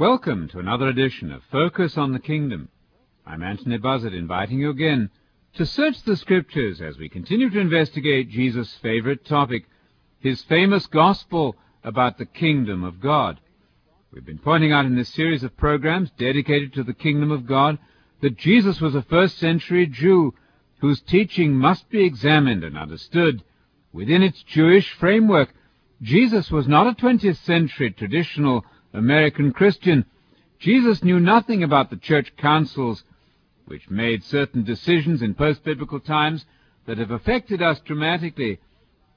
Welcome to another edition of Focus on the Kingdom. I'm Anthony Buzzard, inviting you again to search the Scriptures as we continue to investigate Jesus' favorite topic, his famous gospel about the Kingdom of God. We've been pointing out in this series of programs dedicated to the Kingdom of God that Jesus was a first-century Jew whose teaching must be examined and understood within its Jewish framework. Jesus was not a 20th-century traditional American Christian. Jesus knew nothing about the church councils, which made certain decisions in post-biblical times that have affected us dramatically.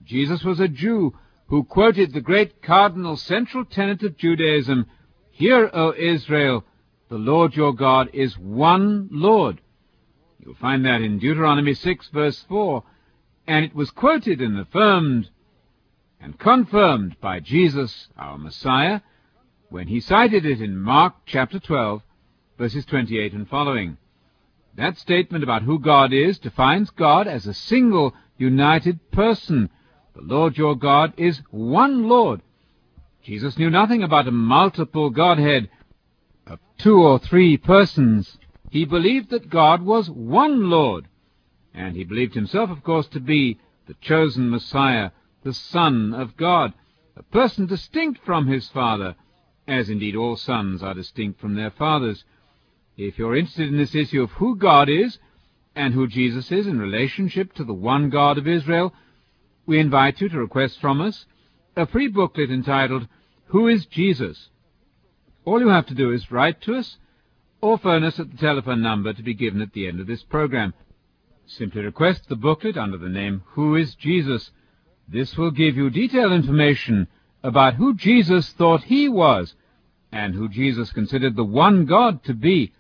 Jesus was a Jew who quoted the great cardinal central tenet of Judaism, "Hear, O Israel, the Lord your God is one Lord." You'll find that in Deuteronomy 6, verse 4, and it was quoted and affirmed and confirmed by Jesus, our Messiah, when he cited it in Mark chapter 12, verses 28 and following. That statement about who God is defines God as a single, united person. The Lord your God is one Lord. Jesus knew nothing about a multiple Godhead of two or three persons. He believed that God was one Lord, and he believed himself, of course, to be the chosen Messiah, the Son of God, a person distinct from his Father, as indeed all sons are distinct from their fathers. If you're interested in this issue of who God is and who Jesus is in relationship to the one God of Israel, we invite you to request from us a free booklet entitled, "Who is Jesus?" All you have to do is write to us or phone us at the telephone number to be given at the end of this program. Simply request the booklet under the name, "Who is Jesus?" This will give you detailed information about who Jesus thought he was and who Jesus considered the one God to be.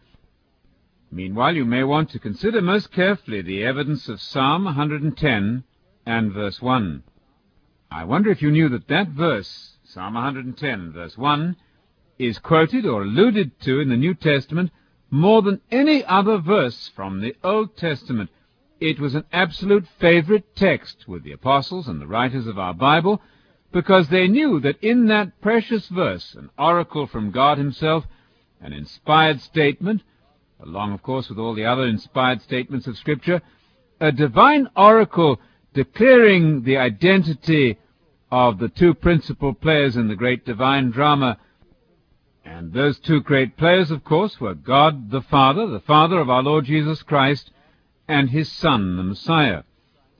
Meanwhile, you may want to consider most carefully the evidence of Psalm 110 and verse 1. I wonder if you knew that that verse, Psalm 110 verse 1, is quoted or alluded to in the New Testament more than any other verse from the Old Testament. It was an absolute favorite text with the apostles and the writers of our Bible, because they knew that in that precious verse, an oracle from God himself, an inspired statement, along, of course, with all the other inspired statements of Scripture, a divine oracle declaring the identity of the two principal players in the great divine drama. And those two great players, of course, were God the Father of our Lord Jesus Christ, and his Son, the Messiah.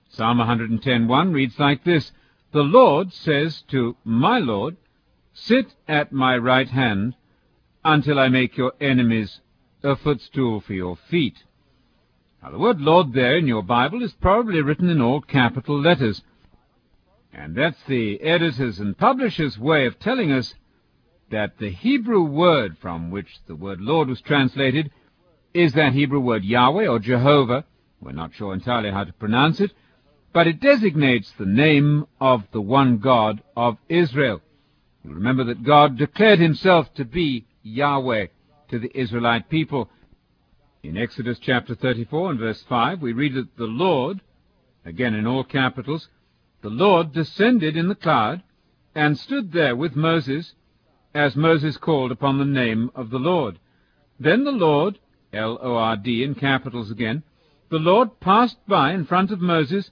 Psalm 110:1 reads like this, "The Lord says to my Lord, sit at my right hand until I make your enemies a footstool for your feet." Now, the word Lord there in your Bible is probably written in all capital letters. And that's the editor's and publisher's way of telling us that the Hebrew word from which the word Lord was translated is that Hebrew word Yahweh or Jehovah. We're not sure entirely how to pronounce it, but it designates the name of the one God of Israel. You remember that God declared himself to be Yahweh to the Israelite people. In Exodus chapter 34 and verse 5, we read that the Lord, again in all capitals, the Lord descended in the cloud and stood there with Moses, as Moses called upon the name of the Lord. Then the Lord, L-O-R-D in capitals again, the Lord passed by in front of Moses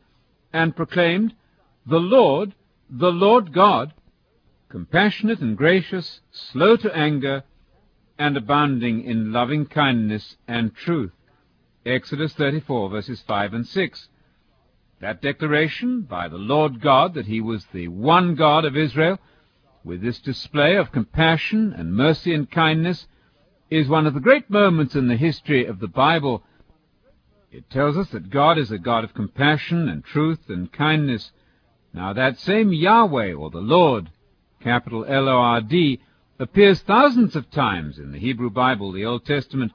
and proclaimed, the Lord God, compassionate and gracious, slow to anger, and abounding in loving kindness and truth." Exodus 34, verses 5 and 6. That declaration by the Lord God that he was the one God of Israel, with this display of compassion and mercy and kindness, is one of the great moments in the history of the Bible. It tells us that God is a God of compassion and truth and kindness. Now that same Yahweh, or the Lord, capital L-O-R-D, appears thousands of times in the Hebrew Bible, the Old Testament.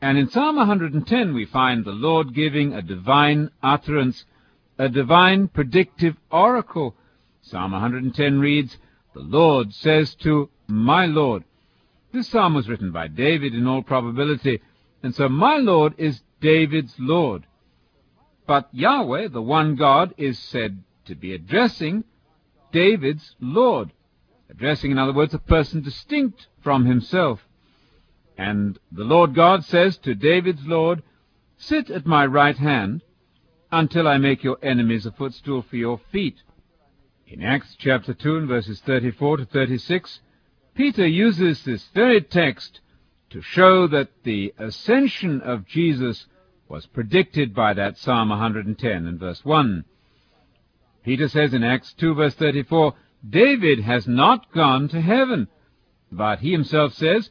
And in Psalm 110 we find the Lord giving a divine utterance, a divine predictive oracle. Psalm 110 reads, "The Lord says to my Lord." This psalm was written by David in all probability, and so my Lord is David's Lord. But Yahweh, the one God, is said to be addressing David's Lord, addressing, in other words, a person distinct from himself. And the Lord God says to David's Lord, "Sit at my right hand until I make your enemies a footstool for your feet." In Acts chapter 2 and verses 34 to 36, Peter uses this very text to show that the ascension of Jesus was predicted by that Psalm 110 and verse 1. Peter says in Acts 2 verse 34, "David has not gone to heaven, but he himself says,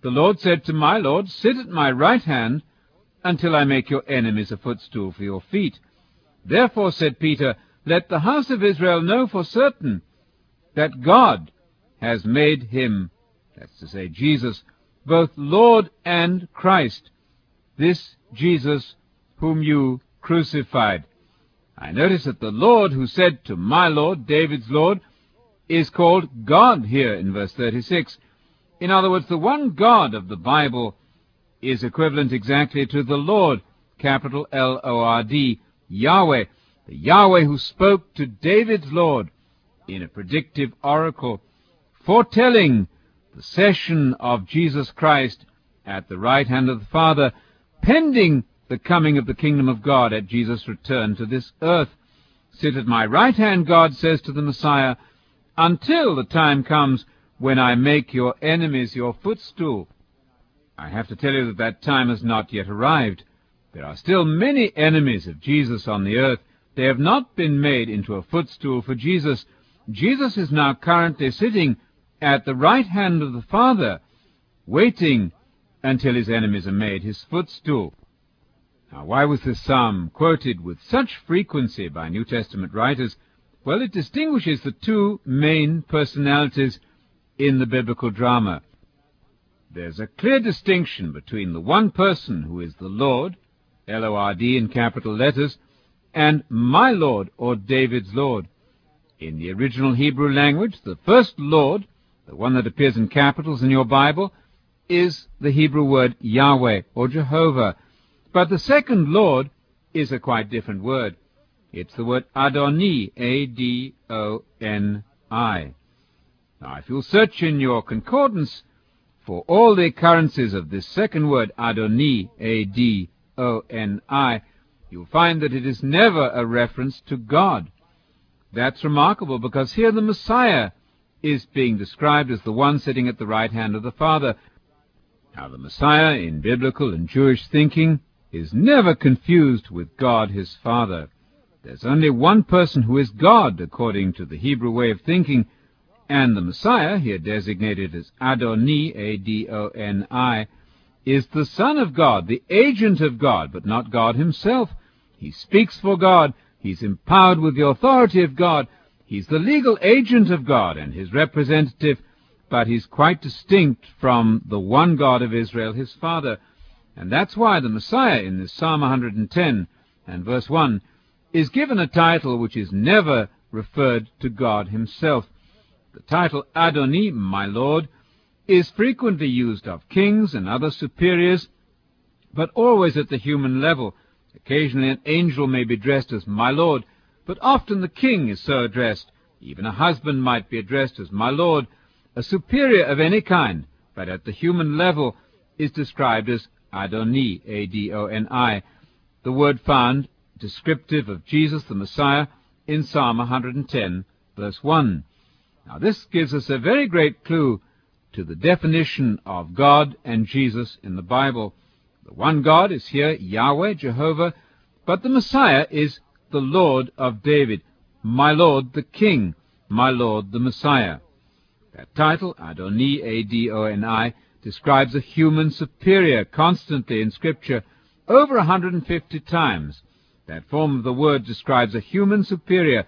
'The Lord said to my Lord, sit at my right hand until I make your enemies a footstool for your feet.' Therefore," said Peter, "let the house of Israel know for certain that God has made him," that's to say Jesus, "both Lord and Christ, this Jesus whom you crucified." I notice that the Lord who said to my Lord, David's Lord, is called God here in verse 36. In other words, the one God of the Bible is equivalent exactly to the Lord, capital L-O-R-D, Yahweh, the Yahweh who spoke to David's Lord in a predictive oracle, foretelling the session of Jesus Christ at the right hand of the Father, pending the coming of the kingdom of God at Jesus' return to this earth. "Sit at my right hand," God says to the Messiah, "until the time comes when I make your enemies your footstool." I have to tell you that that time has not yet arrived. There are still many enemies of Jesus on the earth. They have not been made into a footstool for Jesus. Jesus is now currently sitting at the right hand of the Father, waiting until his enemies are made his footstool. Now, why was this psalm quoted with such frequency by New Testament writers? Well, it distinguishes the two main personalities in the biblical drama. There's a clear distinction between the one person who is the Lord, L-O-R-D in capital letters, and my Lord, or David's Lord. In the original Hebrew language, the first Lord, the one that appears in capitals in your Bible, is the Hebrew word Yahweh, or Jehovah. But the second Lord is a quite different word. It's the word Adoni, A-D-O-N-I. Now, if you'll search in your concordance for all the occurrences of this second word, Adoni, A-D-O-N-I, you'll find that it is never a reference to God. That's remarkable, because here the Messiah is being described as the one sitting at the right hand of the Father. Now, the Messiah, in biblical and Jewish thinking, is never confused with God his Father. There's only one person who is God, according to the Hebrew way of thinking, and the Messiah, here designated as Adoni, A-D-O-N-I, is the Son of God, the agent of God, but not God himself. He speaks for God. He's empowered with the authority of God. He's the legal agent of God and his representative, but he's quite distinct from the one God of Israel, his Father. And that's why the Messiah in this Psalm 110 and verse 1 is given a title which is never referred to God himself. The title Adoni, my Lord, is frequently used of kings and other superiors, but always at the human level. Occasionally an angel may be addressed as my Lord, but often the king is so addressed. Even a husband might be addressed as my Lord. A superior of any kind, but at the human level, is described as Adoni, A-D-O-N-I, the word found descriptive of Jesus the Messiah in Psalm 110, verse 1. Now, this gives us a very great clue to the definition of God and Jesus in the Bible. The one God is here Yahweh, Jehovah, but the Messiah is the Lord of David, my Lord the King, my Lord the Messiah. That title, Adoni, A-D-O-N-I, describes a human superior constantly in Scripture, over 150 times. That form of the word describes a human superior.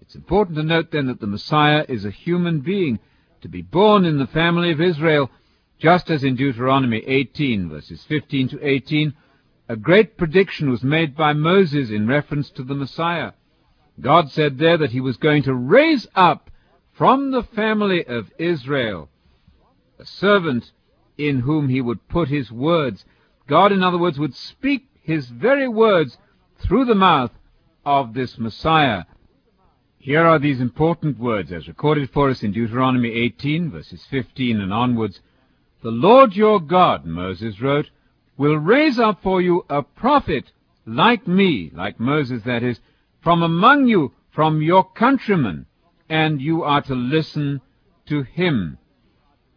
It's important to note then that the Messiah is a human being, to be born in the family of Israel, just as in Deuteronomy 18, verses 15 to 18, a great prediction was made by Moses in reference to the Messiah. God said there that he was going to raise up from the family of Israel a servant in whom he would put his words. God, in other words, would speak his very words through the mouth of this Messiah. Here are these important words as recorded for us in Deuteronomy 18, verses 15 and onwards. The Lord your God, Moses wrote, will raise up for you a prophet like me, like Moses that is, from among you, from your countrymen, and you are to listen to him.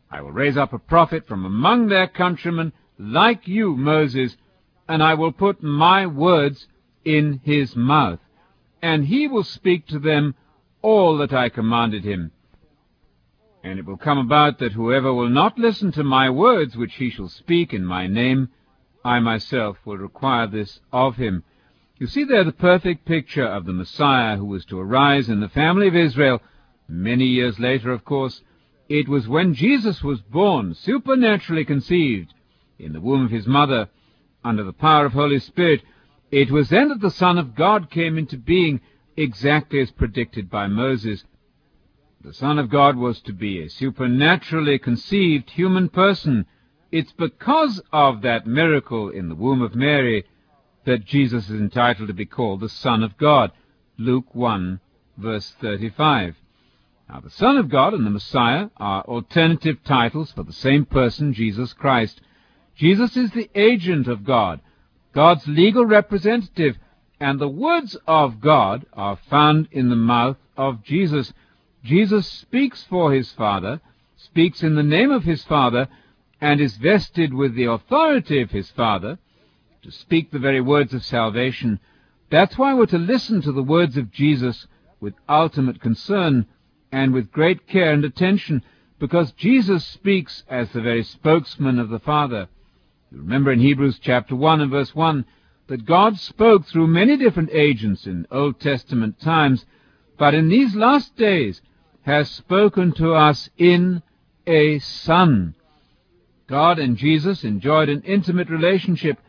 I will raise up a prophet from among their countrymen, like you, Moses, and I will put my words in his mouth, and he will speak to them all that I commanded him. And it will come about that whoever will not listen to my words, which he shall speak in my name, I myself will require this of him. You see there the perfect picture of the Messiah who was to arise in the family of Israel. Many years later, of course, it was when Jesus was born, supernaturally conceived, in the womb of his mother, under the power of Holy Spirit. It was then that the Son of God came into being, exactly as predicted by Moses. The Son of God was to be a supernaturally conceived human person. It's because of that miracle in the womb of Mary that Jesus is entitled to be called the Son of God. Luke 1, verse 35. Now, the Son of God and the Messiah are alternative titles for the same person, Jesus Christ. Jesus is the agent of God, God's legal representative, and the words of God are found in the mouth of Jesus. Jesus speaks for his Father, speaks in the name of his Father, and is vested with the authority of his Father to speak the very words of salvation. That's why we're to listen to the words of Jesus with ultimate concern and with great care and attention, because Jesus speaks as the very spokesman of the Father. You remember in Hebrews chapter 1 and verse 1 that God spoke through many different agents in Old Testament times, but in these last days has spoken to us in a Son. God and Jesus enjoyed an intimate relationship.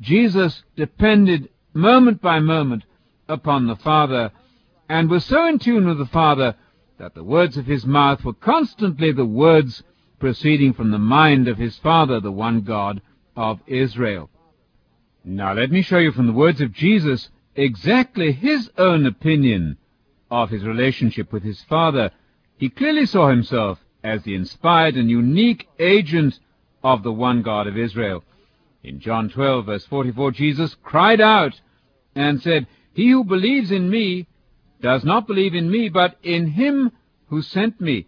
Jesus depended moment by moment upon the Father and was so in tune with the Father that the words of his mouth were constantly the words proceeding from the mind of his Father, the one God of Israel. Now let me show you from the words of Jesus exactly his own opinion of his relationship with his Father. He clearly saw himself as the inspired and unique agent of the one God of Israel. In John 12, verse 44, Jesus cried out and said, "He who believes in me does not believe in me, but in him who sent me.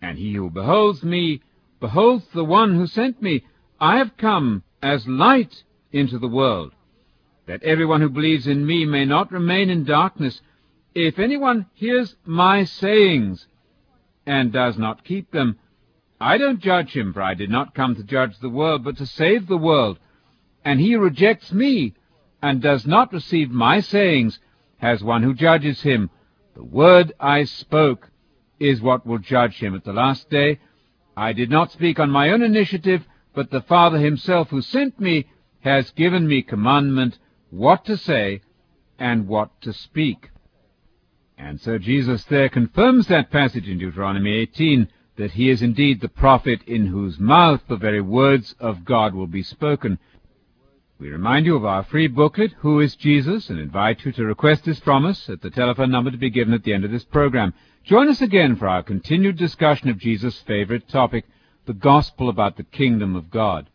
And he who beholds me beholds the one who sent me. I have come as light into the world, that everyone who believes in me may not remain in darkness. If anyone hears my sayings and does not keep them, I don't judge him, for I did not come to judge the world, but to save the world. And he rejects me and does not receive my sayings as one who judges him. The word I spoke is what will judge him at the last day. I did not speak on my own initiative, but the Father himself who sent me has given me commandment what to say and what to speak." And so Jesus there confirms that passage in Deuteronomy 18, that he is indeed the prophet in whose mouth the very words of God will be spoken. We remind you of our free booklet, Who is Jesus?, and invite you to request this from us at the telephone number to be given at the end of this program. Join us again for our continued discussion of Jesus' favorite topic, the gospel about the kingdom of God.